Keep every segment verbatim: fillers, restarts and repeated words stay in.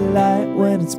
the light when it's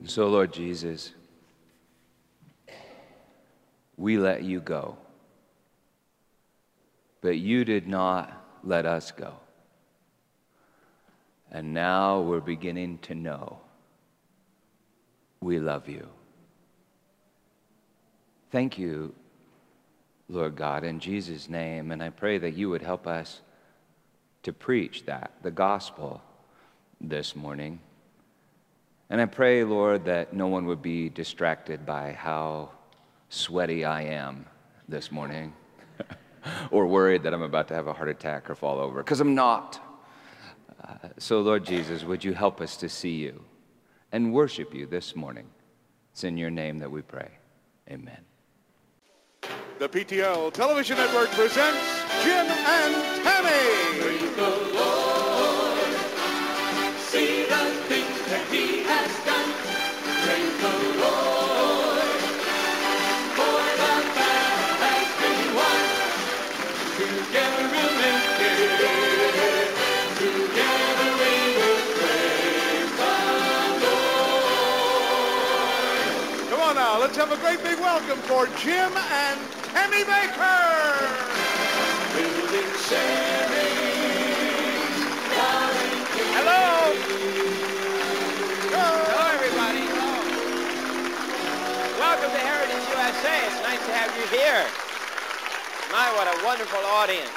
And so, Lord Jesus, we let you go. But you did not let us go. And now we're beginning to know we love you. Thank you, Lord God, in Jesus' name. And I pray that you would help us to preach that, the gospel, this morning. And I pray, Lord, that no one would be distracted by how sweaty I am this morning or worried that I'm about to have a heart attack or fall over, because I'm not. Uh, so, Lord Jesus, would you help us to see you and worship you this morning? It's in your name that we pray. Amen. The P T L Television Network presents Jim and Tammy. Praise the Lord. See the things that he has done. Praise the Lord. For the battle has been won. Together we'll lift it. Together we will praise the Lord. Come on now, let's have a great big welcome for Jim and Tammy Bakker. It's nice to have you here. My, what a wonderful audience.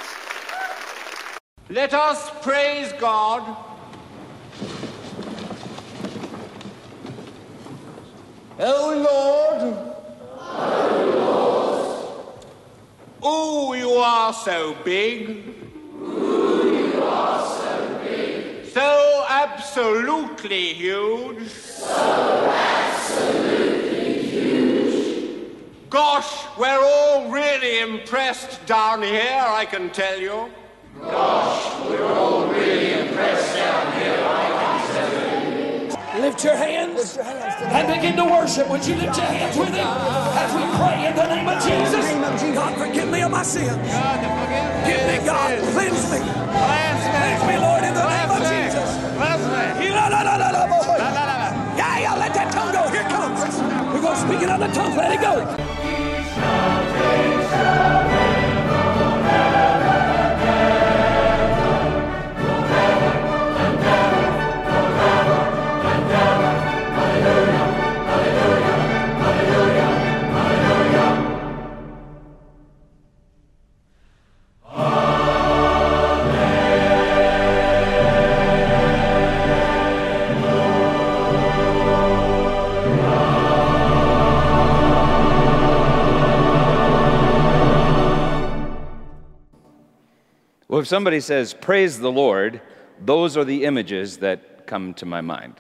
Let us praise God. Oh Lord. Oh Lord. Oh, you are so big. Ooh, you are so big. So absolutely huge. So absolutely. Gosh, we're all really impressed down here, I can tell you. Gosh, we're all really impressed down here, I can tell you. Lift your hands, lift your hands and begin to worship. Would you lift your hands with him as we pray in the name of Jesus? God, forgive me of my sins. God, forgive me. Give me, God, cleanse me. Cleanse me. Cleanse me, Lord, in the name of Jesus. Cleanse me. La la la la la la. Yeah, yeah, let that tongue go. Here it comes. We're going to speak it on the tongue. Let it go. Well, if somebody says, praise the Lord, those are the images that come to my mind.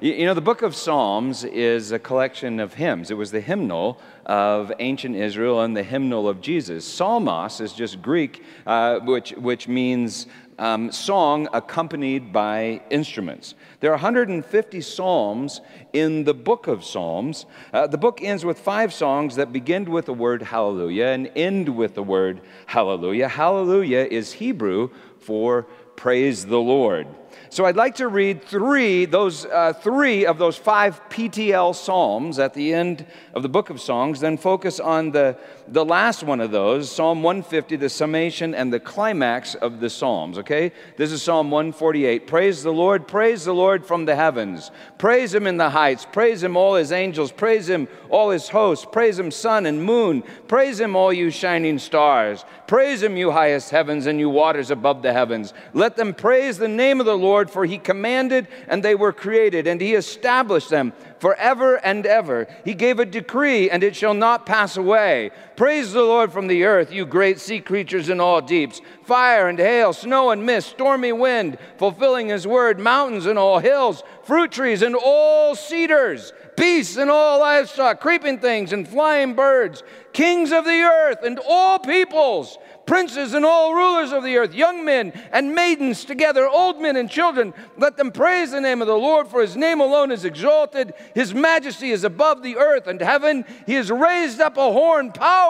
You know, the book of Psalms is a collection of hymns. It was the hymnal of ancient Israel and the hymnal of Jesus. Psalmos is just Greek, uh, which, which means um, song accompanied by instruments. There are one hundred fifty psalms in the book of Psalms. Uh, the book ends with five songs that begin with the word hallelujah and end with the word hallelujah. Hallelujah is Hebrew for praise the Lord. So I'd like to read three, those, uh, three of those five P T L psalms at the end of the book of Psalms, then focus on the, the last one of those, Psalm one fifty, the summation and the climax of the psalms, okay? This is Psalm one forty-eight. Praise the Lord, praise the Lord from the heavens. Praise him in the heights. Praise him, all his angels. Praise him, all his hosts. Praise him, sun and moon. Praise him, all you shining stars. Praise him, you highest heavens and you waters above the heavens. Let them praise the name of the Lord, for he commanded and they were created, and he established them forever and ever. He gave a decree, and it shall not pass away. Praise the Lord from the earth, you great sea creatures in all deeps, fire and hail, snow and mist, stormy wind, fulfilling his word, mountains and all hills, fruit trees and all cedars, beasts and all livestock, creeping things and flying birds, kings of the earth and all peoples, princes and all rulers of the earth, young men and maidens together, old men and children, let them praise the name of the Lord, for his name alone is exalted. His majesty is above the earth and heaven. He has raised up a horn, power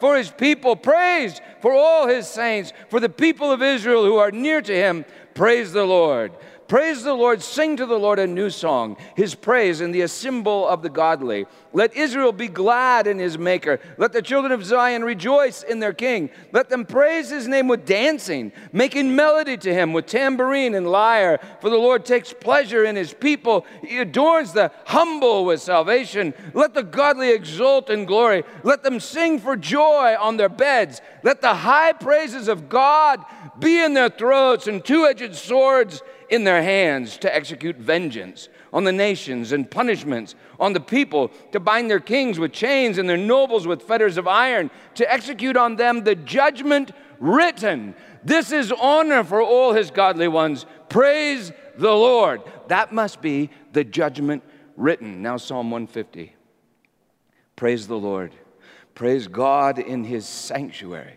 for his people, praise for all his saints, for the people of Israel who are near to him. Praise the Lord. Praise the Lord, sing to the Lord a new song, his praise in the assembly of the godly. Let Israel be glad in his maker. Let the children of Zion rejoice in their king. Let them praise his name with dancing, making melody to him with tambourine and lyre. For the Lord takes pleasure in his people. He adorns the humble with salvation. Let the godly exult in glory. Let them sing for joy on their beds. Let the high praises of God be in their throats and two-edged swords in their hands, to execute vengeance on the nations and punishments on the people, to bind their kings with chains and their nobles with fetters of iron, to execute on them the judgment written. This is honor for all his godly ones. Praise the Lord. That must be the judgment written. Now Psalm one fifty. Praise the Lord. Praise God in his sanctuary.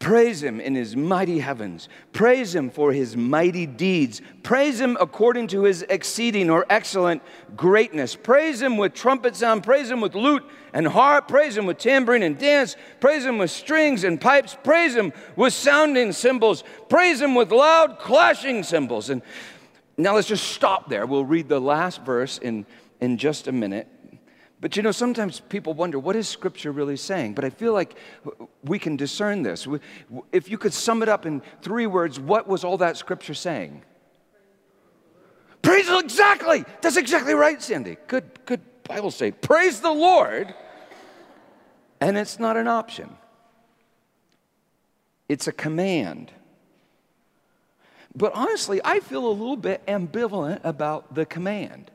Praise him in his mighty heavens. Praise him for his mighty deeds. Praise him according to his exceeding or excellent greatness. Praise him with trumpet sound. Praise him with lute and harp. Praise him with tambourine and dance. Praise him with strings and pipes. Praise him with sounding cymbals. Praise him with loud clashing cymbals. And now let's just stop there. We'll read the last verse in, in just a minute. But you know, sometimes people wonder, what is Scripture really saying? But I feel like we can discern this. If you could sum it up in three words, what was all that Scripture saying? Praise the Lord, exactly! That's exactly right, Sandy. Good, good Bible study. Praise the Lord, and it's not an option. It's a command. But honestly, I feel a little bit ambivalent about the command.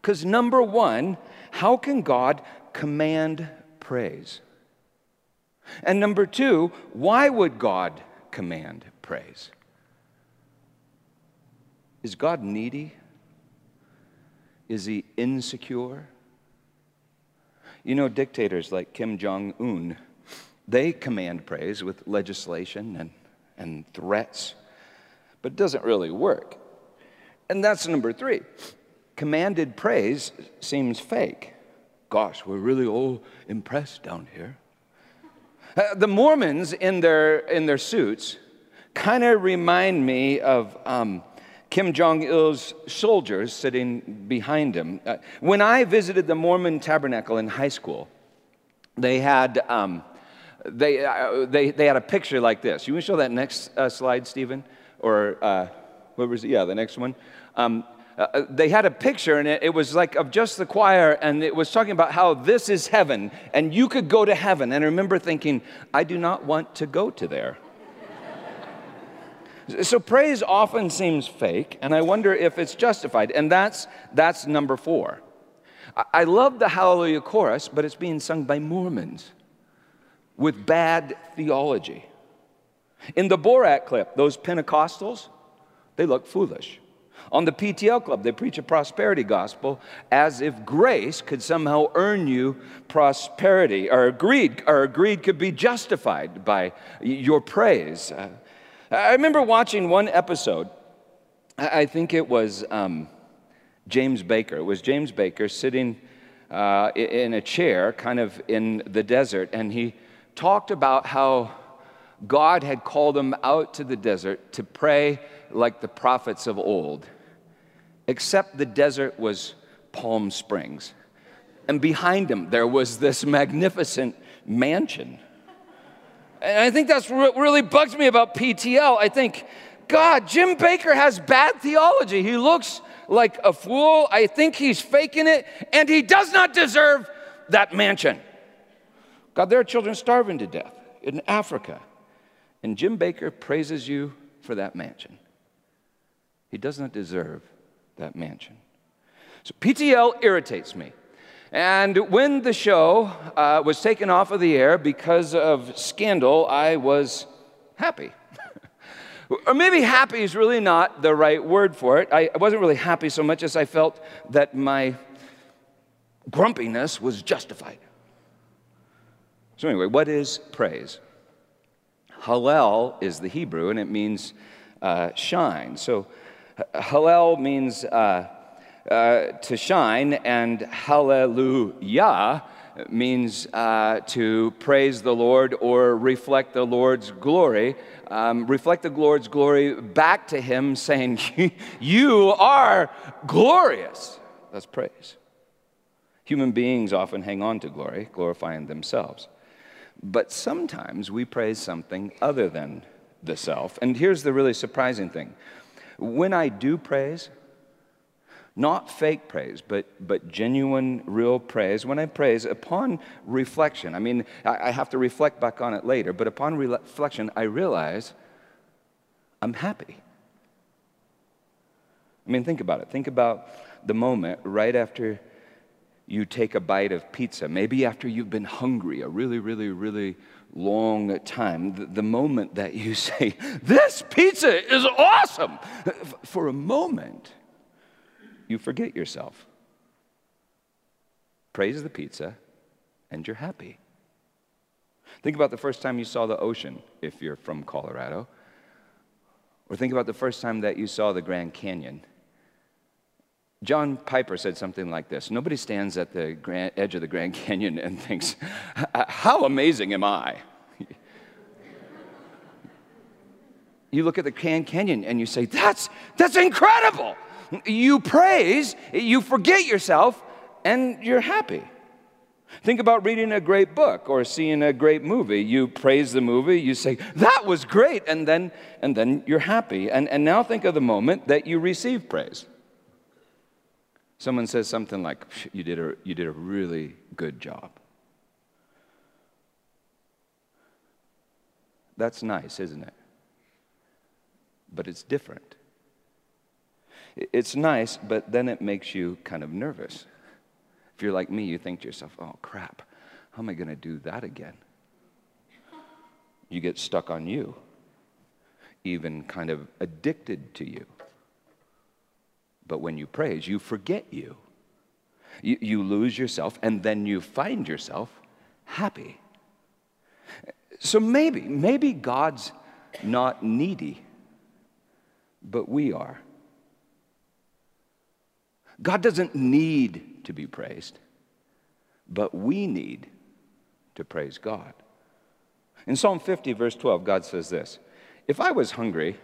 Because number one, how can God command praise? And number two, why would God command praise? Is God needy? Is he insecure? You know, dictators like Kim Jong-un, they command praise with legislation and, and threats, but it doesn't really work. And that's number three. Commanded praise seems fake. Gosh, we're really all impressed down here. Uh, the Mormons in their, in their suits kind of remind me of um, Kim Jong-il's soldiers sitting behind him. Uh, when I visited the Mormon Tabernacle in high school, they had, um, they, uh, they, they had a picture like this. You want to show that next uh, slide, Stephen? Or uh, what was it? Yeah, the next one. Um, Uh, they had a picture in it, it was like of just the choir, and it was talking about how this is heaven, and you could go to heaven. And I remember thinking, I do not want to go to there. So praise often seems fake, and I wonder if it's justified. And that's, that's number four. I, I love the Hallelujah Chorus, but it's being sung by Mormons with bad theology. In the Borat clip, those Pentecostals, they look foolish. On the P T L Club, they preach a prosperity gospel as if grace could somehow earn you prosperity, or greed, or greed could be justified by your praise. Uh, I remember watching one episode. I think it was um, James Bakker. It was James Bakker sitting uh, in a chair, kind of in the desert, and he talked about how God had called him out to the desert to pray like the prophets of old, except the desert was Palm Springs. And behind him, there was this magnificent mansion. And I think that's what really bugs me about P T L. I think, God, Jim Bakker has bad theology. He looks like a fool. I think he's faking it, and he does not deserve that mansion. God, there are children starving to death in Africa, and Jim Bakker praises you for that mansion. He does not deserve that mansion. So P T L irritates me. And when the show uh, was taken off of the air because of scandal, I was happy. Or maybe happy is really not the right word for it. I wasn't really happy so much as I felt that my grumpiness was justified. So anyway, what is praise? Hallel is the Hebrew, and it means uh, shine. So Hallel means uh, uh, to shine, and Hallelujah means uh, to praise the Lord or reflect the Lord's glory, um, reflect the Lord's glory back to him, saying, you are glorious. That's praise. Human beings often hang on to glory, glorifying themselves. But sometimes we praise something other than the self. And here's the really surprising thing. When I do praise, not fake praise, but, but genuine, real praise. When I praise, upon reflection, I mean, I, I have to reflect back on it later, but upon re reflection, I realize I'm happy. I mean, think about it. Think about the moment right after you take a bite of pizza, maybe after you've been hungry a really, really, really long time, the, the moment that you say, this pizza is awesome, for a moment, you forget yourself. Praise the pizza, and you're happy. Think about the first time you saw the ocean, if you're from Colorado, or think about the first time that you saw the Grand Canyon. John Piper said something like this. Nobody stands at the grand, edge of the Grand Canyon and thinks, how amazing am I? You look at the Grand Canyon and you say, that's, that's incredible. You praise, you forget yourself, and you're happy. Think about reading a great book or seeing a great movie. You praise the movie, you say, that was great, and then, and then you're happy. And, and now think of the moment that you receive praise. Someone says something like, you did a, you did a really good job. That's nice, isn't it? But it's different. It's nice, but then it makes you kind of nervous. If you're like me, you think to yourself, oh, crap, how am I going to do that again? You get stuck on you, even kind of addicted to you. But when you praise, you forget you. you. You lose yourself, and then you find yourself happy. So maybe, maybe God's not needy, but we are. God doesn't need to be praised, but we need to praise God. In Psalm fifty, verse twelve, God says this, if I was hungry,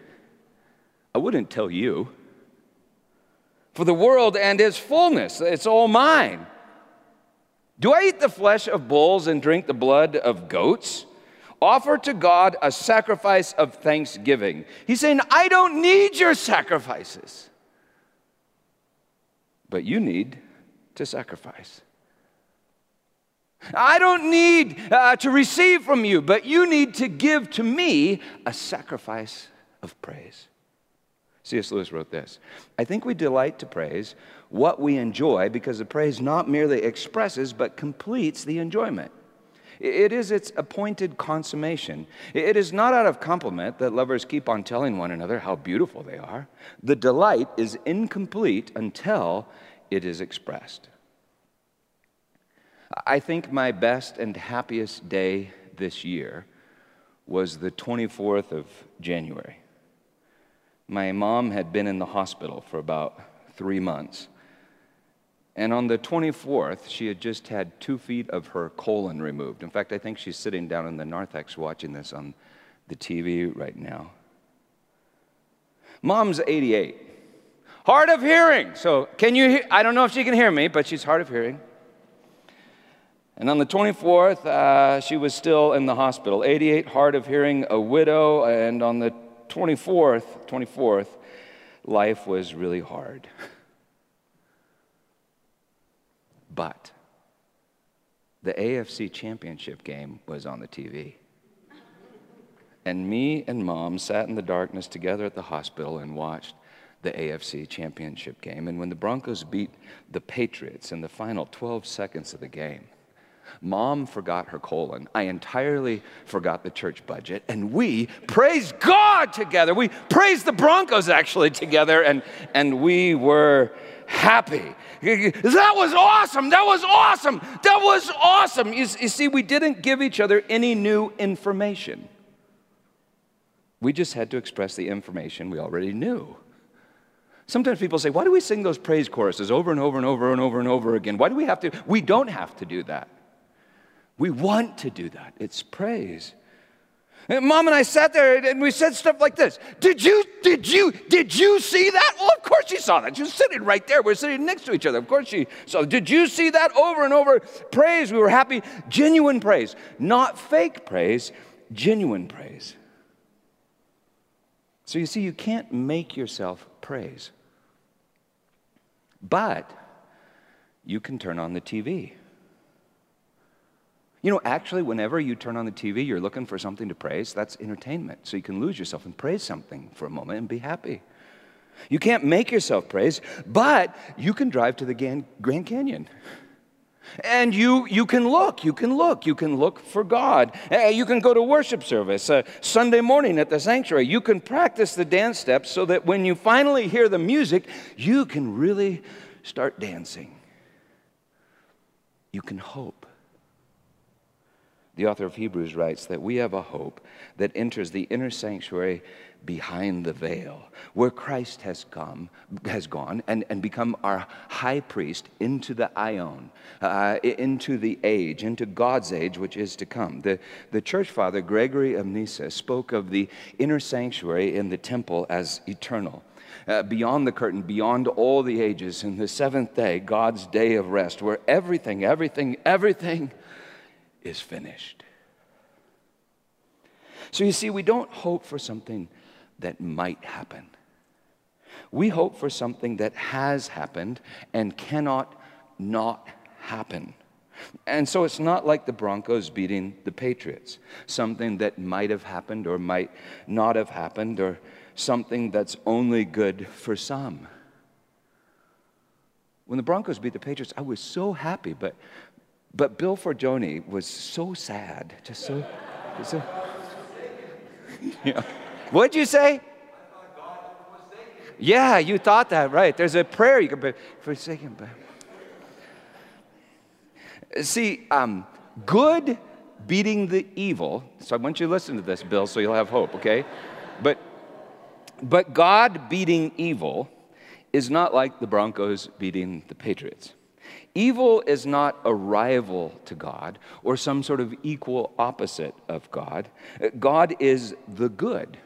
I wouldn't tell you. For the world and its fullness, it's all mine. Do I eat the flesh of bulls and drink the blood of goats? Offer to God a sacrifice of thanksgiving. He's saying, I don't need your sacrifices. But you need to sacrifice. I don't need uh, to receive from you, but you need to give to me a sacrifice of praise. C S Lewis wrote this, I think we delight to praise what we enjoy because the praise not merely expresses but completes the enjoyment. It is its appointed consummation. It is not out of compliment that lovers keep on telling one another how beautiful they are. The delight is incomplete until it is expressed. I think my best and happiest day this year was the twenty-fourth of January. My mom had been in the hospital for about three months. And on the twenty-fourth, she had just had two feet of her colon removed. In fact, I think she's sitting down in the narthex watching this on the T V right now. Mom's eighty-eight. Hard of hearing. So can you hear? I don't know if she can hear me, but she's hard of hearing. And on the twenty-fourth, uh, she was still in the hospital. eighty-eight, hard of hearing, a widow, and on the twenty-fourth, life was really hard. But the A F C Championship game was on the T V. And me and Mom sat in the darkness together at the hospital and watched the A F C championship game. And when the Broncos beat the Patriots in the final twelve seconds of the game, Mom forgot her colon. I entirely forgot the church budget. And we praised God together. We praised the Broncos, actually, together. And, and we were happy. That was awesome. That was awesome. That was awesome. You, you see, we didn't give each other any new information. We just had to express the information we already knew. Sometimes people say, why do we sing those praise choruses over and over and over and over and over again? Why do we have to? We don't have to do that. We want to do that. It's praise. And Mom and I sat there and we said stuff like this. Did you, did you, did you see that? Well, of course she saw that. She was sitting right there. We're sitting next to each other. Of course she saw. Did you see that? Over and over. Praise. We were happy. Genuine praise. Not fake praise. Genuine praise. So you see, you can't make yourself praise. But you can turn on the T V. You know, actually, whenever you turn on the T V, you're looking for something to praise. That's entertainment. So you can lose yourself and praise something for a moment and be happy. You can't make yourself praise, but you can drive to the Grand Canyon. And you, you can look, you can look, you can look for God. You can go to worship service uh, Sunday morning at the sanctuary. You can practice the dance steps so that when you finally hear the music, you can really start dancing. You can hope. The author of Hebrews writes that we have a hope that enters the inner sanctuary behind the veil, where Christ has come, has gone, and, and become our high priest into the aeon, uh, into the age, into God's age, which is to come. The, the church father, Gregory of Nyssa, spoke of the inner sanctuary in the temple as eternal. Uh, beyond the curtain, beyond all the ages, in the seventh day, God's day of rest, where everything, everything, everything is finished. So you see, we don't hope for something that might happen. We hope for something that has happened and cannot not happen. And so it's not like the Broncos beating the Patriots, something that might have happened or might not have happened, or something that's only good for some. When the Broncos beat the Patriots, I was so happy, but But Bill Forgione was so sad, just so, just so yeah. What'd you say? I thought God was forsaken. Yeah, you thought that, right. There's a prayer you can pray, forsaken. But... See, um, good beating the evil, so I want you to listen to this, Bill, so you'll have hope, okay? But, but God beating evil is not like the Broncos beating the Patriots. Evil is not a rival to God or some sort of equal opposite of God. God is the good,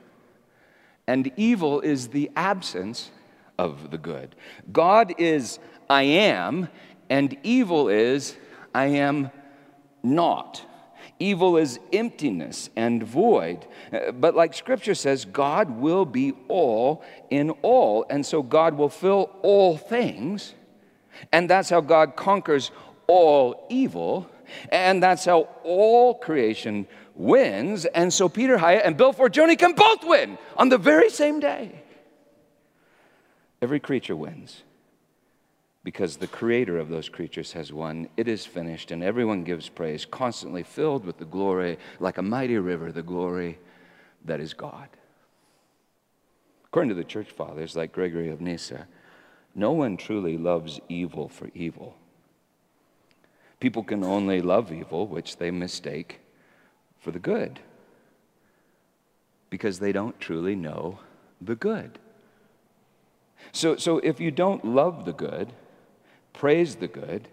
and evil is the absence of the good. God is I am, and evil is I am not. Evil is emptiness and void. But like Scripture says, God will be all in all, and so God will fill all things. And that's how God conquers all evil, and that's how all creation wins. And so Peter Hyatt and Bill Forgione can both win on the very same day. Every creature wins because the creator of those creatures has won. It is finished, and everyone gives praise, constantly filled with the glory, like a mighty river, the glory that is God. According to the church fathers, like Gregory of Nyssa, no one truly loves evil for evil. People can only love evil, which they mistake for the good, because they don't truly know the good. So, so if you don't love the good, praise the good,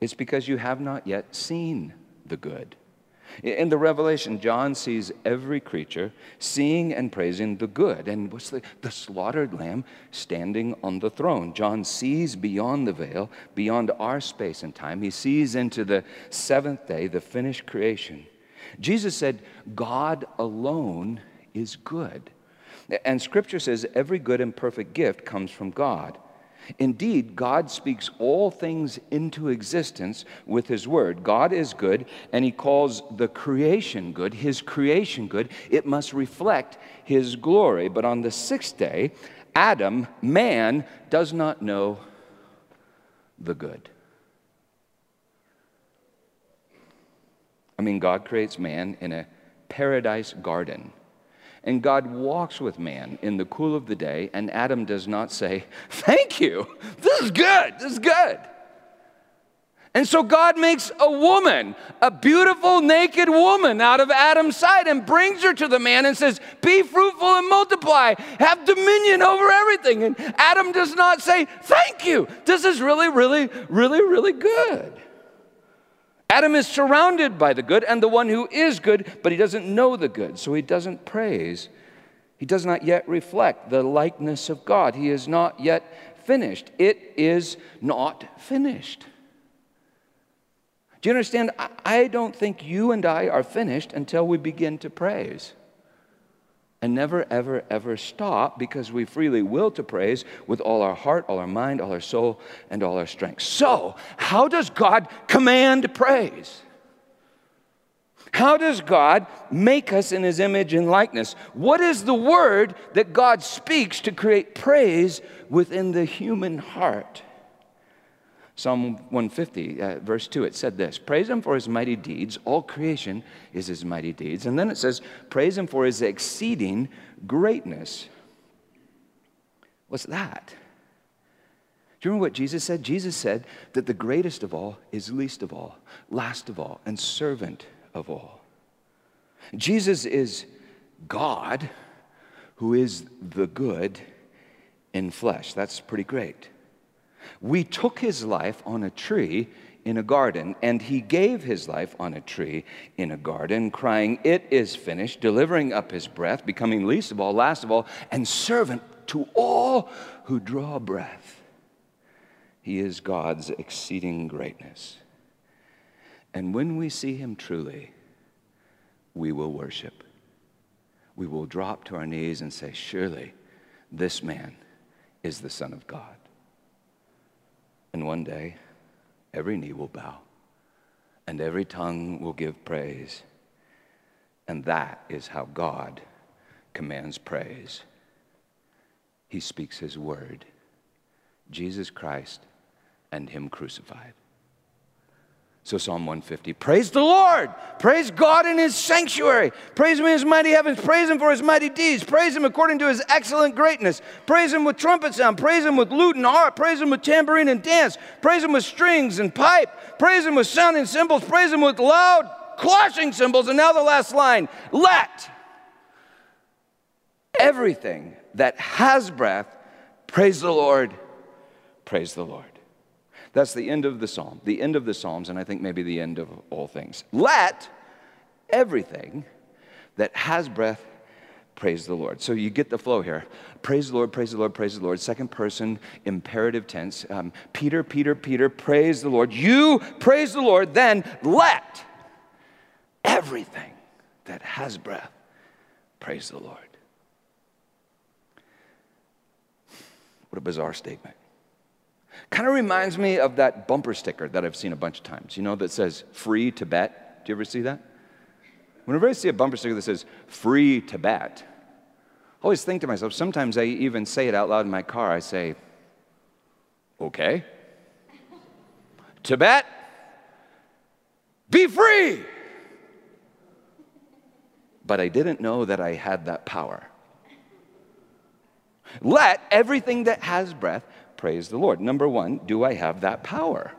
it's because you have not yet seen the good. In the Revelation, John sees every creature seeing and praising the good. And what's the, the slaughtered lamb standing on the throne. John sees beyond the veil, beyond our space and time. He sees into the seventh day, the finished creation. Jesus said, God alone is good. And Scripture says every good and perfect gift comes from God. Indeed, God speaks all things into existence with His Word. God is good, and He calls the creation good, His creation good. It must reflect His glory. But on the sixth day, Adam, man, does not know the good. I mean, God creates man in a paradise garden. And God walks with man in the cool of the day, and Adam does not say, thank you, this is good, this is good. And so God makes a woman, a beautiful naked woman out of Adam's side, and brings her to the man and says, be fruitful and multiply, have dominion over everything. And Adam does not say, thank you, this is really, really, really, really good. Adam is surrounded by the good and the one who is good, but he doesn't know the good, so he doesn't praise. He does not yet reflect the likeness of God. He is not yet finished. It is not finished. Do you understand? I don't think you and I are finished until we begin to praise. And never, ever, ever stop, because we freely will to praise with all our heart, all our mind, all our soul, and all our strength. So, how does God command praise? How does God make us in His image and likeness? What is the word that God speaks to create praise within the human heart? Psalm one fifty, uh, verse two, it said this, praise Him for His mighty deeds. All creation is His mighty deeds. And then it says, praise Him for His exceeding greatness. What's that? Do you remember what Jesus said? Jesus said that the greatest of all is least of all, last of all, and servant of all. Jesus is God, who is the good in flesh. That's pretty great. We took His life on a tree in a garden, and He gave His life on a tree in a garden, crying, it is finished, delivering up His breath, becoming least of all, last of all, and servant to all who draw breath. He is God's exceeding greatness. And when we see Him truly, we will worship. We will drop to our knees and say, surely this man is the Son of God. And one day, every knee will bow, and every tongue will give praise. And that is how God commands praise. He speaks His word, Jesus Christ and Him crucified. So Psalm one fifty, praise the Lord, praise God in His sanctuary, praise Him in His mighty heavens, praise Him for His mighty deeds, praise Him according to His excellent greatness, praise Him with trumpet sound, praise Him with lute and harp, praise Him with tambourine and dance, praise Him with strings and pipe, praise Him with sounding cymbals, praise Him with loud clashing cymbals. And now the last line, let everything that has breath praise the Lord, praise the Lord. That's the end of the psalm, the end of the Psalms, and I think maybe the end of all things. Let everything that has breath praise the Lord. So you get the flow here. Praise the Lord, praise the Lord, praise the Lord. Second person, imperative tense. Um, Peter, Peter, Peter, praise the Lord. You praise the Lord, then let everything that has breath praise the Lord. What a bizarre statement. Kind of reminds me of that bumper sticker that I've seen a bunch of times, you know, that says, free Tibet. Do you ever see that? Whenever I see a bumper sticker that says, free Tibet, I always think to myself, sometimes I even say it out loud in my car, I say, okay, Tibet, be free! But I didn't know that I had that power. Let everything that has breath praise the Lord. Number one, do I have that power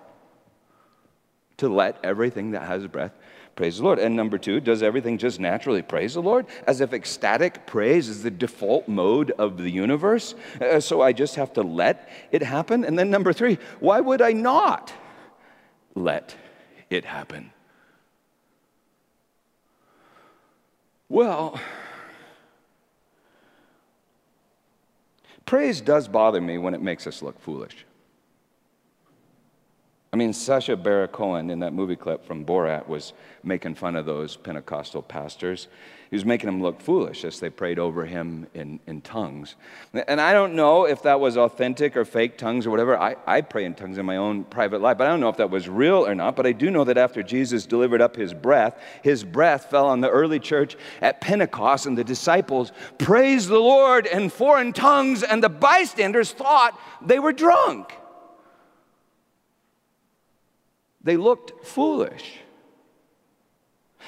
to let everything that has breath praise the Lord? And number two, does everything just naturally praise the Lord, as if ecstatic praise is the default mode of the universe, uh, so I just have to let it happen? And then number three, why would I not let it happen? Well, praise does bother me when it makes us look foolish. I I mean, Sacha Baron Cohen in that movie clip from Borat was making fun of those Pentecostal pastors. He was making them look foolish as they prayed over him in, in tongues. And I don't know if that was authentic or fake tongues or whatever. I, I pray in tongues in my own private life, but I don't know if that was real or not. But I do know that after Jesus delivered up his breath, his breath fell on the early church at Pentecost, and the disciples praised the Lord in foreign tongues, and the bystanders thought they were drunk. They looked foolish.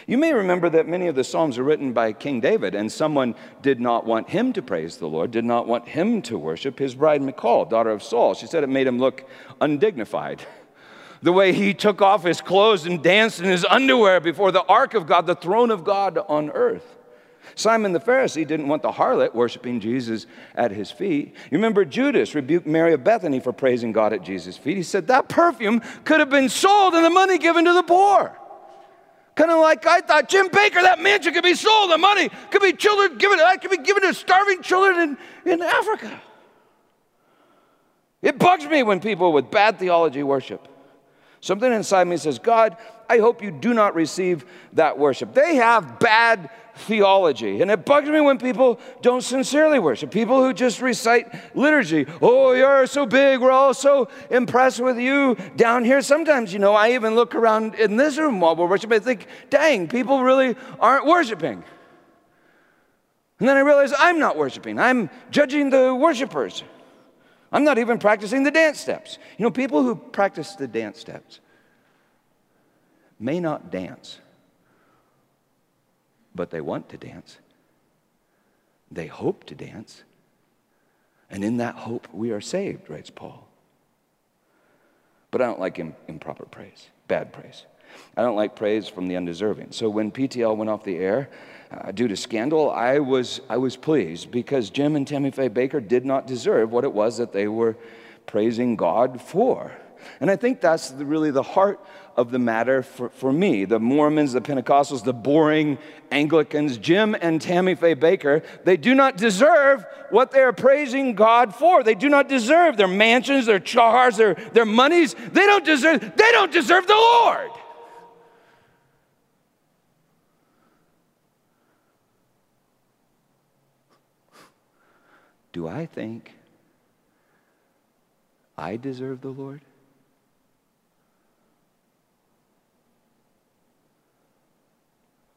You may remember that many of the Psalms are written by King David, and someone did not want him to praise the Lord, did not want him to worship. His bride, Michal, daughter of Saul, she said it made him look undignified. The way he took off his clothes and danced in his underwear before the ark of God, the throne of God on earth. Simon the Pharisee didn't want the harlot worshiping Jesus at his feet. You remember Judas rebuked Mary of Bethany for praising God at Jesus' feet. He said, that perfume could have been sold and the money given to the poor. Kind of like I thought, Jim Bakker, that mansion could be sold, the money could be children given, that could be given to starving children in, in Africa. It bugs me when people with bad theology worship. Something inside me says, God, I hope you do not receive that worship. They have bad theology. And it bugs me when people don't sincerely worship. People who just recite liturgy. Oh, you're so big. We're all so impressed with you down here. Sometimes, you know, I even look around in this room while we're worshiping. I think, dang, people really aren't worshiping. And then I realize I'm not worshiping. I'm judging the worshipers. I'm not even practicing the dance steps. You know, people who practice the dance steps may not dance, but they want to dance. They hope to dance. And in that hope, we are saved, writes Paul. But I don't like improper praise, bad praise. I don't like praise from the undeserving. So when P T L went off the air uh, due to scandal, I was, I was pleased because Jim and Tammy Bakker did not deserve what it was that they were praising God for. And I think that's the, really the heart of the matter for, for me. The Mormons, the Pentecostals, the boring Anglicans, Jim and Tammy Bakker, they do not deserve what they are praising God for. They do not deserve their mansions, their cars, their, their monies. They don't deserve, they don't deserve the Lord. Do I think I deserve the Lord?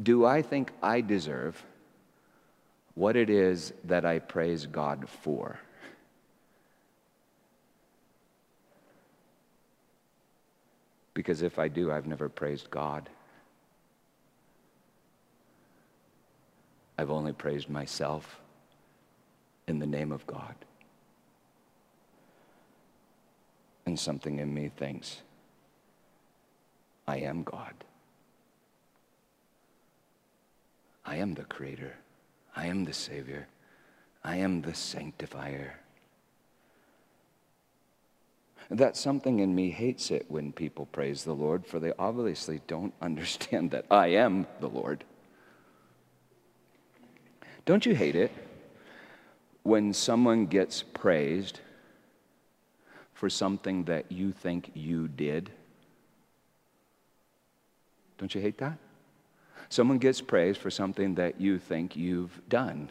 Do I think I deserve what it is that I praise God for? Because if I do, I've never praised God. I've only praised myself in the name of God. And something in me thinks, I am God. I am the Creator. I am the Savior. I am the Sanctifier. That something in me hates it when people praise the Lord, for they obviously don't understand that I am the Lord. Don't you hate it when someone gets praised for something that you think you did? Don't you hate that? Someone gets praised for something that you think you've done.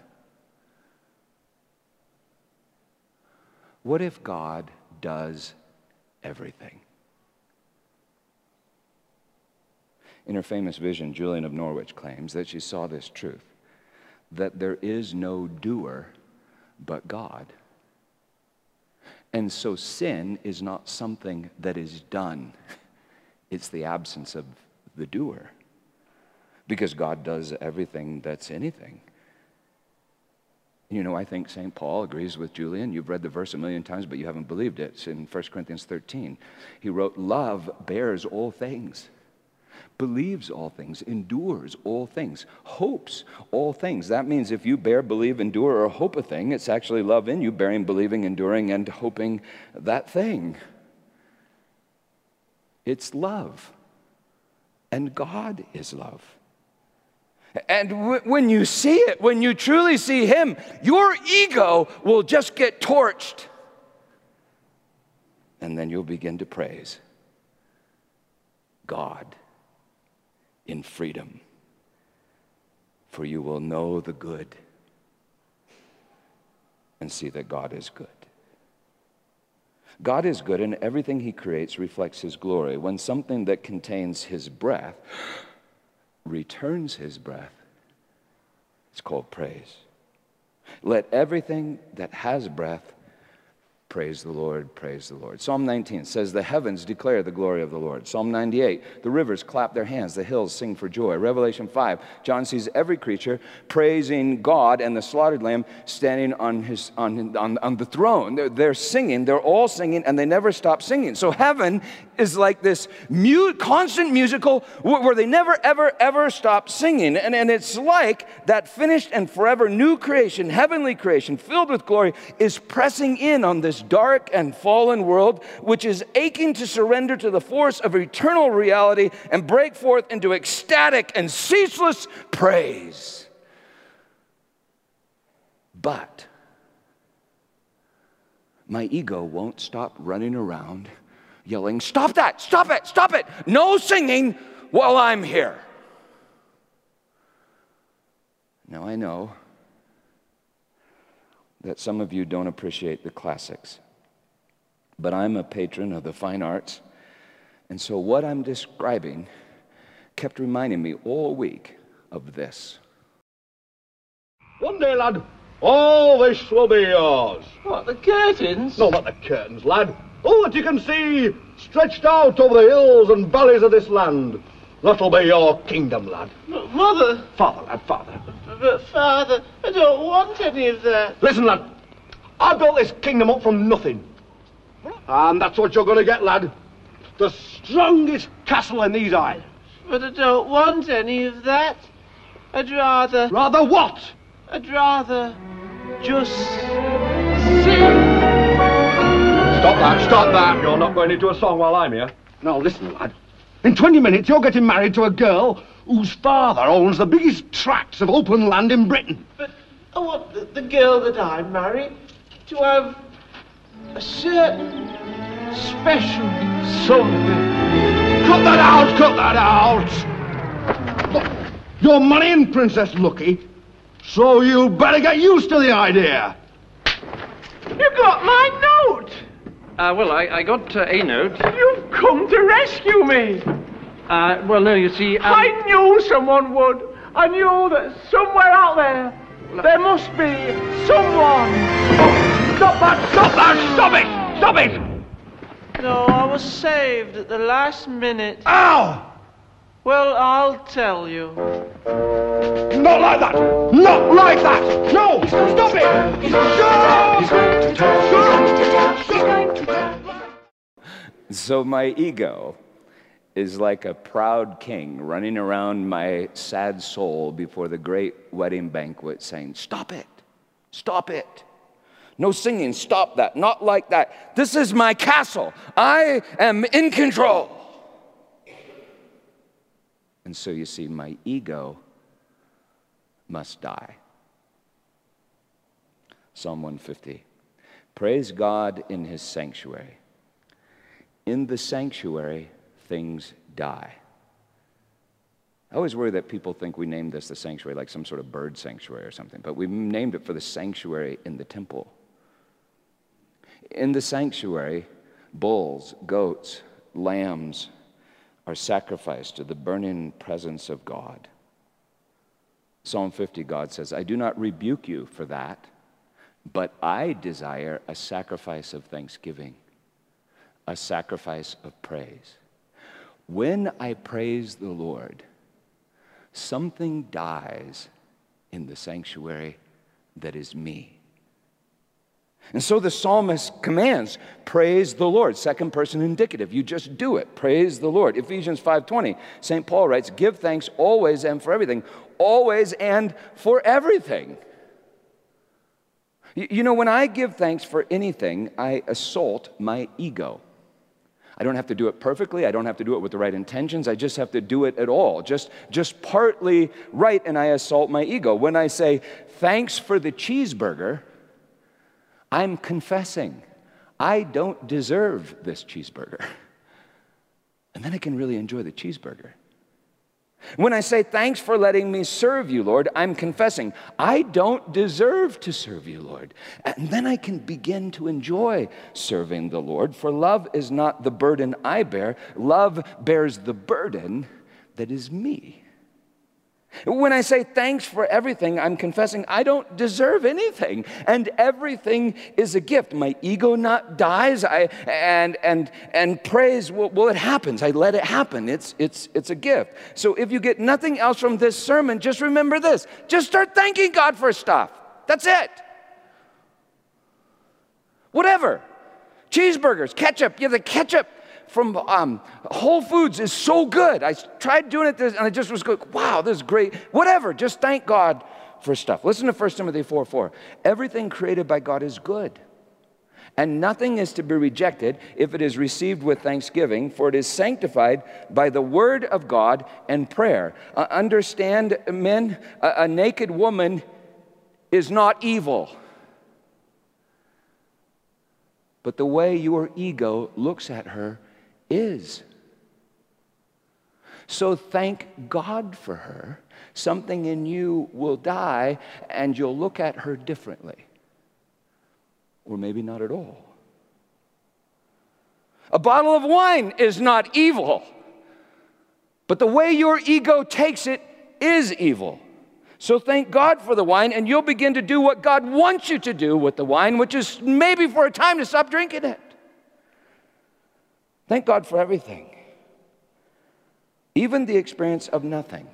What if God does everything? In her famous vision, Julian of Norwich claims that she saw this truth, that there is no doer but God. And so sin is not something that is done. It's the absence of the doer. Because God does everything that's anything. You know, I think Saint Paul agrees with Julian. You've read the verse a million times, but you haven't believed it. It's in First Corinthians thirteen. He wrote, love bears all things, believes all things, endures all things, hopes all things. That means if you bear, believe, endure, or hope a thing, it's actually love in you, bearing, believing, enduring, and hoping that thing. It's love. And God is love. And w- when you see it, when you truly see him, your ego will just get torched. And then you'll begin to praise God in freedom, for you will know the good and see that God is good. God is good, and everything he creates reflects his glory. When something that contains his breath returns his breath, it's called praise. Let everything that has breath praise the Lord, praise the Lord. Psalm nineteen says, the heavens declare the glory of the Lord. Psalm ninety-eight, the rivers clap their hands, the hills sing for joy. Revelation five, John sees every creature praising God and the slaughtered lamb standing on, his, on, on, on the throne. They're, they're singing, they're all singing, and they never stop singing. So heaven is like this mute, constant musical where they never, ever, ever stop singing. And, and it's like that finished and forever new creation, heavenly creation filled with glory, is pressing in on this dark and fallen world, which is aching to surrender to the force of eternal reality and break forth into ecstatic and ceaseless praise. But my ego won't stop running around yelling, stop that, stop it, stop it, no singing while I'm here. Now I know that some of you don't appreciate the classics, but I'm a patron of the fine arts, and so what I'm describing kept reminding me all week of this. One day, lad, all this will be yours. What, the curtains? No, not the curtains, lad. All that you can see stretched out over the hills and valleys of this land. That'll be your kingdom, lad. But mother... Father, lad, father. But, father, I don't want any of that. Listen, lad. I built this kingdom up from nothing. And that's what you're going to get, lad. The strongest castle in these isles. But I don't want any of that. I'd rather... Rather what? I'd rather just sing. Stop that, stop that. You're not going into a song while I'm here. Now, listen, lad. In twenty minutes, you're getting married to a girl whose father owns the biggest tracts of open land in Britain. But I want the, the girl that I marry to have a certain special something. Cut that out, cut that out! Look, you're marrying Princess Lucky, so you better get used to the idea. You got my note! Uh, well, I, I got uh, a note. You've come to rescue me. Uh, well, no, you see... Um... I knew someone would. I knew that somewhere out there, well, there must be someone. Oh, stop that, stop that, stop it, stop it. No, I was saved at the last minute. Ow! Well, I'll tell you. Not like that! Not like that! No! Stop it! Stop! So my ego is like a proud king running around my sad soul before the great wedding banquet saying, stop it! Stop it! No singing, stop that, not like that. This is my castle. I am in control. And so you see, my ego must die. Psalm one fifty. Praise God in his sanctuary. In the sanctuary, things die. I always worry that people think we named this the sanctuary like some sort of bird sanctuary or something, but we named it for the sanctuary in the temple. In the sanctuary, bulls, goats, lambs, are sacrificed to the burning presence of God. Psalm fifty, God says, I do not rebuke you for that, but I desire a sacrifice of thanksgiving, a sacrifice of praise. When I praise the Lord, something dies in the sanctuary that is me. And so the psalmist commands, praise the Lord. Second person indicative, you just do it. Praise the Lord. Ephesians five twenty, Saint Paul writes, give thanks always and for everything. Always and for everything. You know, when I give thanks for anything, I assault my ego. I don't have to do it perfectly. I don't have to do it with the right intentions. I just have to do it at all. Just, just partly right, and I assault my ego. When I say, thanks for the cheeseburger, I'm confessing, I don't deserve this cheeseburger. And then I can really enjoy the cheeseburger. When I say, thanks for letting me serve you, Lord, I'm confessing, I don't deserve to serve you, Lord. And then I can begin to enjoy serving the Lord, for love is not the burden I bear. Love bears the burden that is me. When I say thanks for everything, I'm confessing I don't deserve anything, and everything is a gift. My ego not dies, I, and, and, and praise, well, well, it happens. I let it happen. It's, it's, it's a gift. So if you get nothing else from this sermon, just remember this. Just start thanking God for stuff. That's it. Whatever. Cheeseburgers, ketchup. You have the ketchup from um, Whole Foods is so good. I tried doing it this, and I just was going, wow, this is great. Whatever, just thank God for stuff. Listen to First Timothy four four. Everything created by God is good, and nothing is to be rejected if it is received with thanksgiving, for it is sanctified by the word of God and prayer. Uh, understand, men, a, a naked woman is not evil. But the way your ego looks at her is. So thank God for her. Something in you will die, and you'll look at her differently. Or maybe not at all. A bottle of wine is not evil, but the way your ego takes it is evil. So thank God for the wine, and you'll begin to do what God wants you to do with the wine, which is maybe for a time to stop drinking it. Thank God for everything, even the experience of nothing.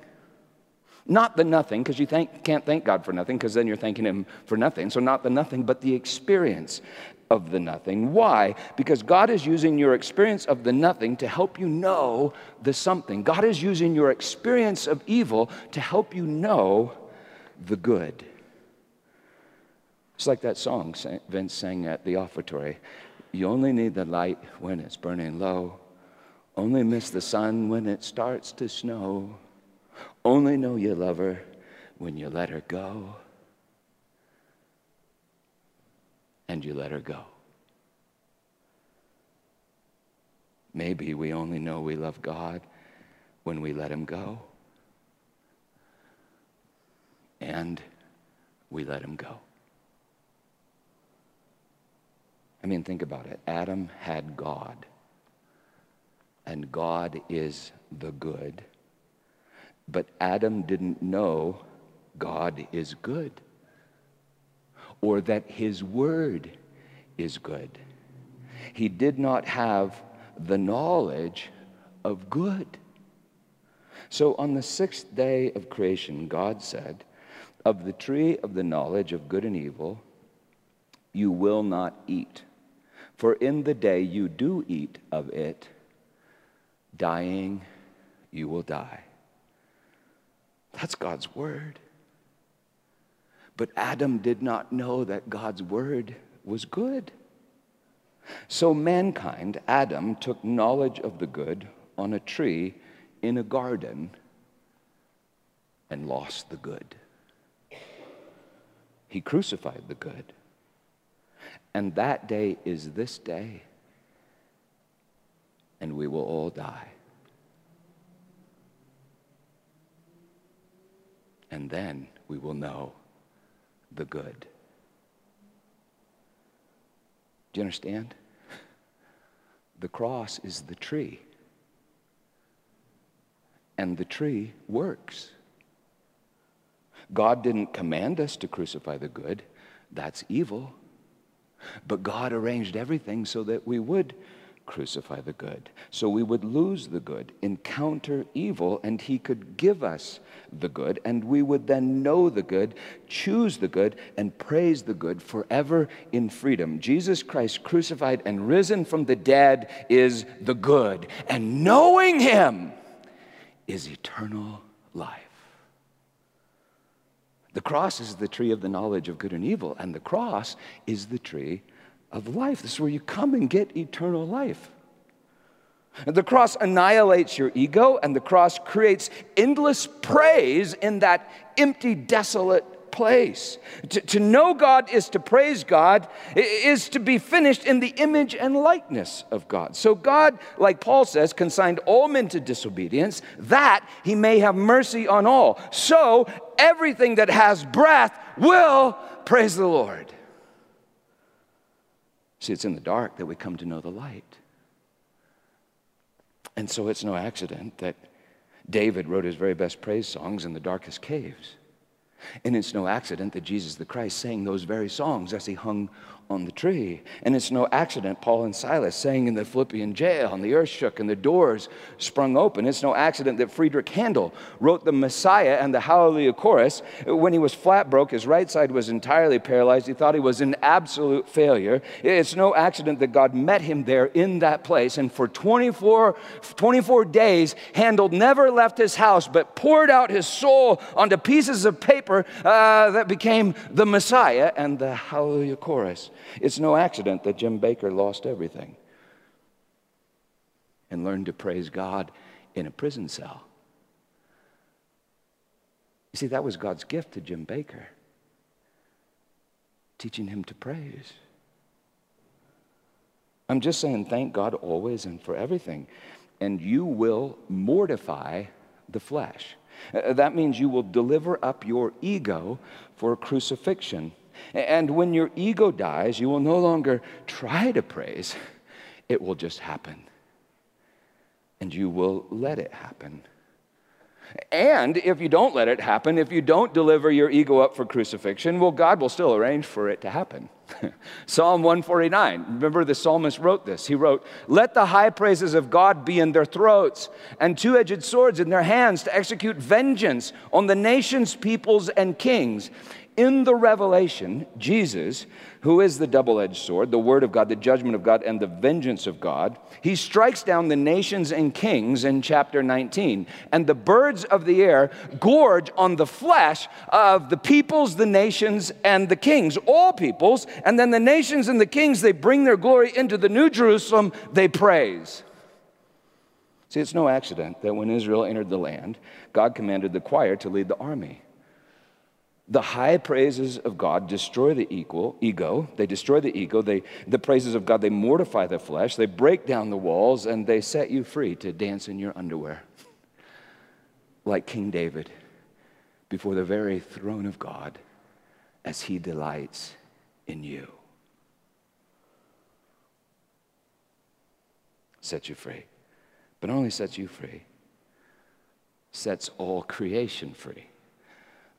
Not the nothing, because you thank, can't thank God for nothing, because then you're thanking him for nothing. So not the nothing, but the experience of the nothing. Why? Because God is using your experience of the nothing to help you know the something. God is using your experience of evil to help you know the good. It's like that song Saint Vince sang at the offertory. You only need the light when it's burning low. Only miss the sun when it starts to snow. Only know you love her when you let her go. And you let her go. Maybe we only know we love God when we let him go. And we let him go. I mean, think about it. Adam had God, and God is the good. But Adam didn't know God is good, or that his word is good. He did not have the knowledge of good. So on the sixth day of creation, God said, "Of the tree of the knowledge of good and evil, you will not eat. For in the day you do eat of it, dying, you will die." That's God's word. But Adam did not know that God's word was good. So mankind, Adam, took knowledge of the good on a tree in a garden and lost the good. He crucified the good. And that day is this day, and we will all die. And then we will know the good. Do you understand? The cross is the tree, and the tree works. God didn't command us to crucify the good. That's evil. But God arranged everything so that we would crucify the good, so we would lose the good, encounter evil, and he could give us the good, and we would then know the good, choose the good, and praise the good forever in freedom. Jesus Christ crucified and risen from the dead is the good, and knowing him is eternal life. The cross is the tree of the knowledge of good and evil, and the cross is the tree of life. This is where you come and get eternal life. And the cross annihilates your ego, and the cross creates endless praise in that empty, desolate place. To, to know God is to praise God, is to be finished in the image and likeness of God. So God, like Paul says, consigned all men to disobedience, that he may have mercy on all. So everything that has breath will praise the Lord. See, it's in the dark that we come to know the light. And so it's no accident that David wrote his very best praise songs in the darkest caves. And it's no accident that Jesus the Christ sang those very songs as he hung on the tree. And it's no accident Paul and Silas sang in the Philippian jail, and the earth shook and the doors sprung open. It's no accident that Friedrich Handel wrote the Messiah and the Hallelujah Chorus when he was flat broke, his right side was entirely paralyzed, he thought he was an absolute failure. It's no accident that God met him there in that place, and for twenty-four, twenty-four days Handel never left his house but poured out his soul onto pieces of paper uh, that became the Messiah and the Hallelujah Chorus. It's no accident that Jim Bakker lost everything and learned to praise God in a prison cell. You see, that was God's gift to Jim Bakker, teaching him to praise. I'm just saying, thank God always and for everything, and you will mortify the flesh. That means you will deliver up your ego for crucifixion. And when your ego dies, you will no longer try to praise. It will just happen. And you will let it happen. And if you don't let it happen, if you don't deliver your ego up for crucifixion, well, God will still arrange for it to happen. Psalm one forty-nine, remember the psalmist wrote this. He wrote, "Let the high praises of God be in their throats, and two-edged swords in their hands to execute vengeance on the nations, peoples, and kings." In the revelation, Jesus, who is the double-edged sword, the word of God, the judgment of God, and the vengeance of God, he strikes down the nations and kings in chapter nineteen. And the birds of the air gorge on the flesh of the peoples, the nations, and the kings, all peoples. And then the nations and the kings, they bring their glory into the new Jerusalem, they praise. See, it's no accident that when Israel entered the land, God commanded the choir to lead the army. The high praises of God destroy the ego. They destroy the ego. They, the praises of God, they mortify the flesh. They break down the walls, and they set you free to dance in your underwear. Like King David, before the very throne of God, as he delights in you. Sets you free. But not only sets you free, sets all creation free.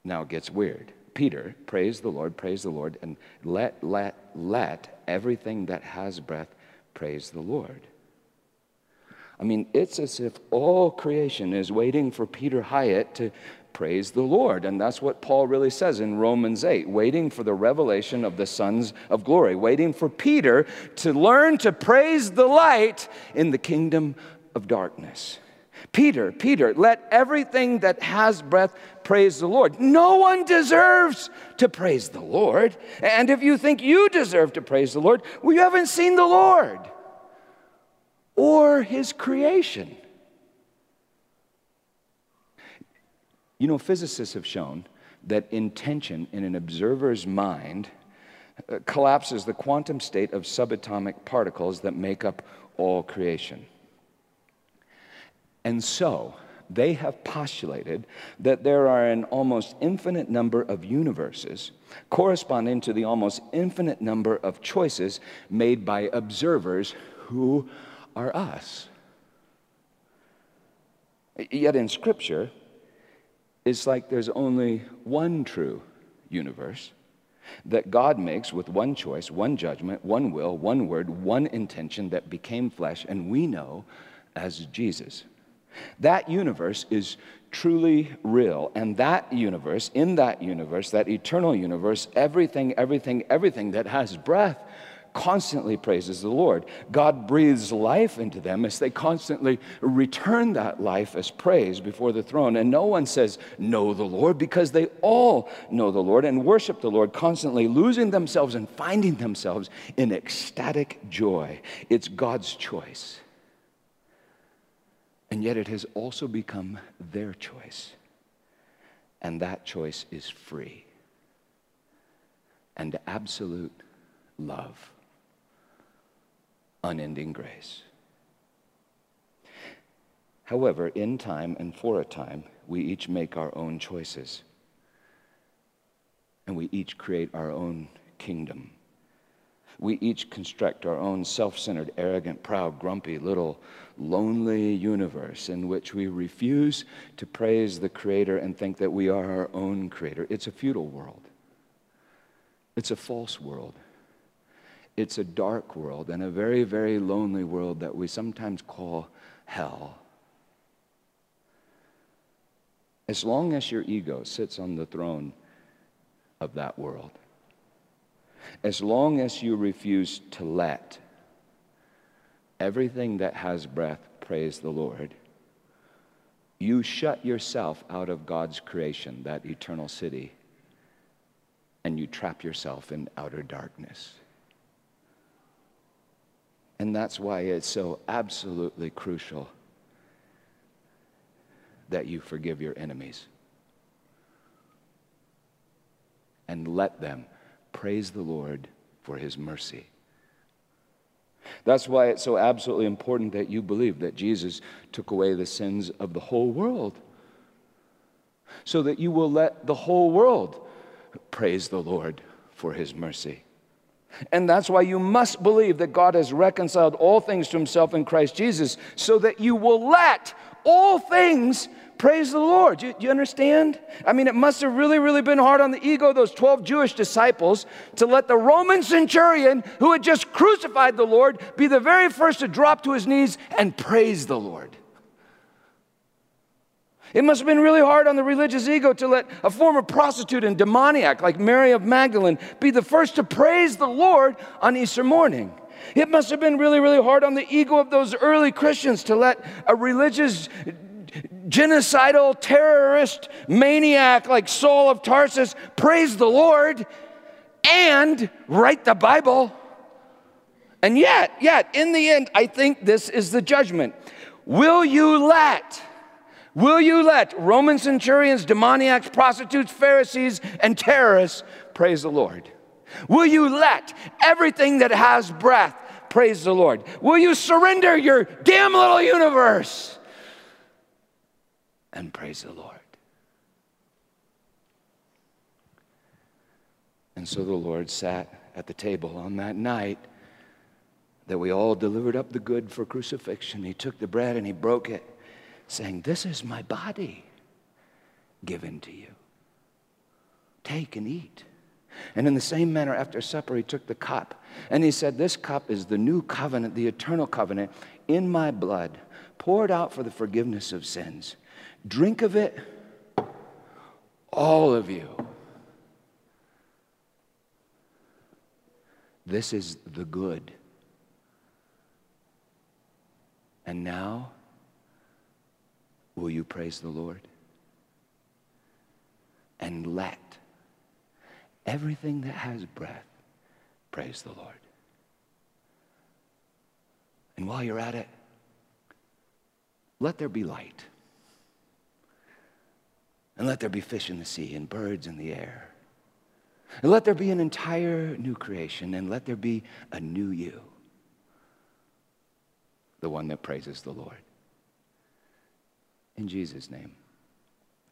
Now it gets weird. Peter, praise the Lord, praise the Lord, and let, let, let everything that has breath praise the Lord. I mean, it's as if all creation is waiting for Peter Hyatt to praise the Lord. And that's what Paul really says in Romans eight, waiting for the revelation of the sons of glory, waiting for Peter to learn to praise the light in the kingdom of darkness. Peter, Peter, let everything that has breath praise the Lord. No one deserves to praise the Lord. And if you think you deserve to praise the Lord, well, you haven't seen the Lord or his creation. You know, physicists have shown that intention in an observer's mind collapses the quantum state of subatomic particles that make up all creation. And so, they have postulated that there are an almost infinite number of universes corresponding to the almost infinite number of choices made by observers who are us. Yet in Scripture, it's like there's only one true universe that God makes with one choice, one judgment, one will, one word, one intention that became flesh, and we know as Jesus. That universe is truly real, and that universe, in that universe, that eternal universe, everything, everything, everything that has breath constantly praises the Lord. God breathes life into them as they constantly return that life as praise before the throne. And no one says, know the Lord, because they all know the Lord and worship the Lord, constantly losing themselves and finding themselves in ecstatic joy. It's God's choice. And yet it has also become their choice. And that choice is free. and absolute love, unending grace. However, in time and for a time, we each make our own choices, and we each create our own kingdom. We each construct our own self-centered, arrogant, proud, grumpy, little, lonely universe in which we refuse to praise the Creator and think that we are our own Creator. It's a futile world. It's a false world. It's a dark world and a very, very lonely world that we sometimes call hell. As long as your ego sits on the throne of that world, as long as you refuse to let everything that has breath praise the Lord, you shut yourself out of God's creation, that eternal city, and you trap yourself in outer darkness. And that's why it's so absolutely crucial that you forgive your enemies and let them praise the Lord for His mercy. That's why it's so absolutely important that you believe that Jesus took away the sins of the whole world, so that you will let the whole world praise the Lord for His mercy. And that's why you must believe that God has reconciled all things to Himself in Christ Jesus, so that you will let all things praise the Lord. Do you, you understand? I mean, it must have really, really been hard on the ego of those twelve Jewish disciples to let the Roman centurion who had just crucified the Lord be the very first to drop to his knees and praise the Lord. It must have been really hard on the religious ego to let a former prostitute and demoniac like Mary of Magdalene be the first to praise the Lord on Easter morning. It must have been really, really hard on the ego of those early Christians to let a religious genocidal terrorist maniac like Saul of Tarsus praise the Lord and write the Bible. And yet, yet, in the end, I think this is the judgment. Will you let, will you let Roman centurions, demoniacs, prostitutes, Pharisees, and terrorists praise the Lord? Will you let everything that has breath praise the Lord? Will you surrender your damn little universe and praise the Lord? And so the Lord sat at the table on that night that we all delivered up the good for crucifixion. He took the bread and He broke it, saying, "This is my body given to you. Take and eat." And in the same manner, after supper, He took the cup and He said, "This cup is the new covenant, the eternal covenant in my blood, poured out for the forgiveness of sins. Drink of it, all of you. This is the good. And now, will you praise the Lord? And let everything that has breath praise the Lord." And while you're at it, let there be light. And let there be fish in the sea and birds in the air. And let there be an entire new creation, and let there be a new you, the one that praises the Lord. In Jesus' name,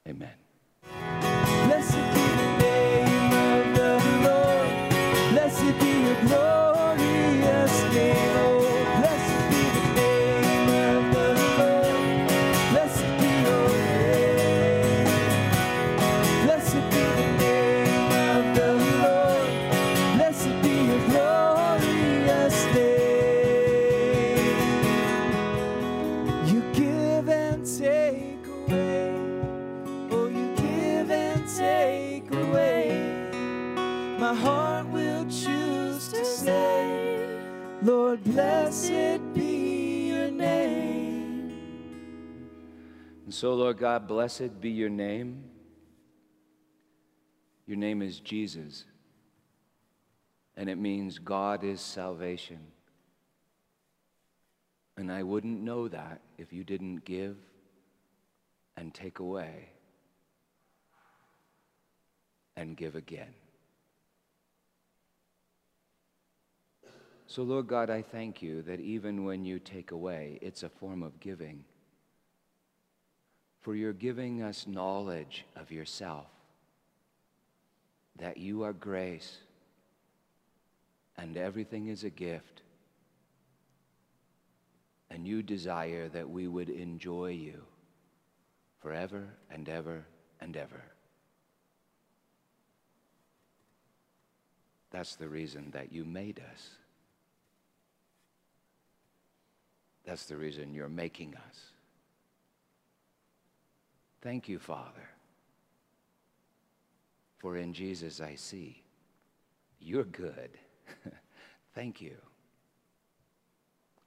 amen. Blessed be the name of the Lord. Blessed be your glorious name, O Lord. Lord, blessed be your name. And so, Lord God, blessed be your name. Your name is Jesus, and it means God is salvation. And I wouldn't know that if you didn't give and take away and give again. So, Lord God, I thank you that even when you take away, it's a form of giving. For you're giving us knowledge of yourself, that you are grace, and everything is a gift, and you desire that we would enjoy you forever and ever and ever. That's the reason that you made us. That's the reason you're making us. Thank you, Father, for in Jesus I see you're good. Thank you.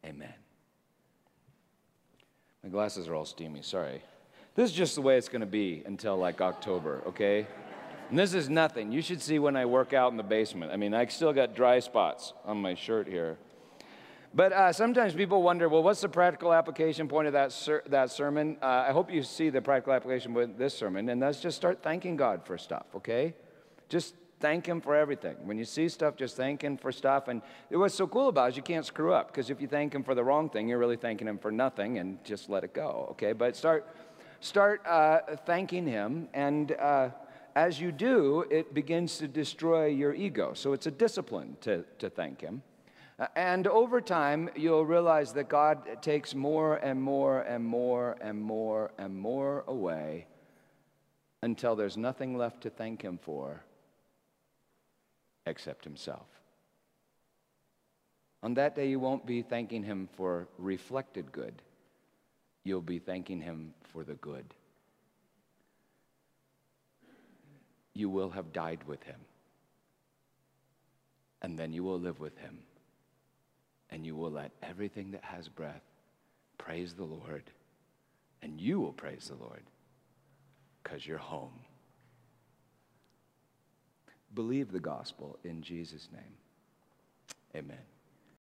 Amen. My glasses are all steamy, sorry. This is just the way it's going to be until like October, okay? And this is nothing. You should see when I work out in the basement. I mean, I still got dry spots on my shirt here. But uh, sometimes people wonder, well, what's the practical application point of that, ser that sermon? Uh, I hope you see the practical application with this sermon, and that's just start thanking God for stuff, okay? Just thank Him for everything. When you see stuff, just thank Him for stuff. And what's so cool about it is you can't screw up, because if you thank Him for the wrong thing, you're really thanking Him for nothing, and just let it go, okay? But start, start uh, thanking Him, and uh, as you do, it begins to destroy your ego. So it's a discipline to, to thank Him. And over time, you'll realize that God takes more and more and more and more and more away until there's nothing left to thank Him for except Himself. On that day, you won't be thanking Him for reflected good. You'll be thanking Him for the good. You will have died with Him, and then you will live with Him. And you will let everything that has breath praise the Lord. And you will praise the Lord because you're home. Believe the gospel in Jesus' name. Amen.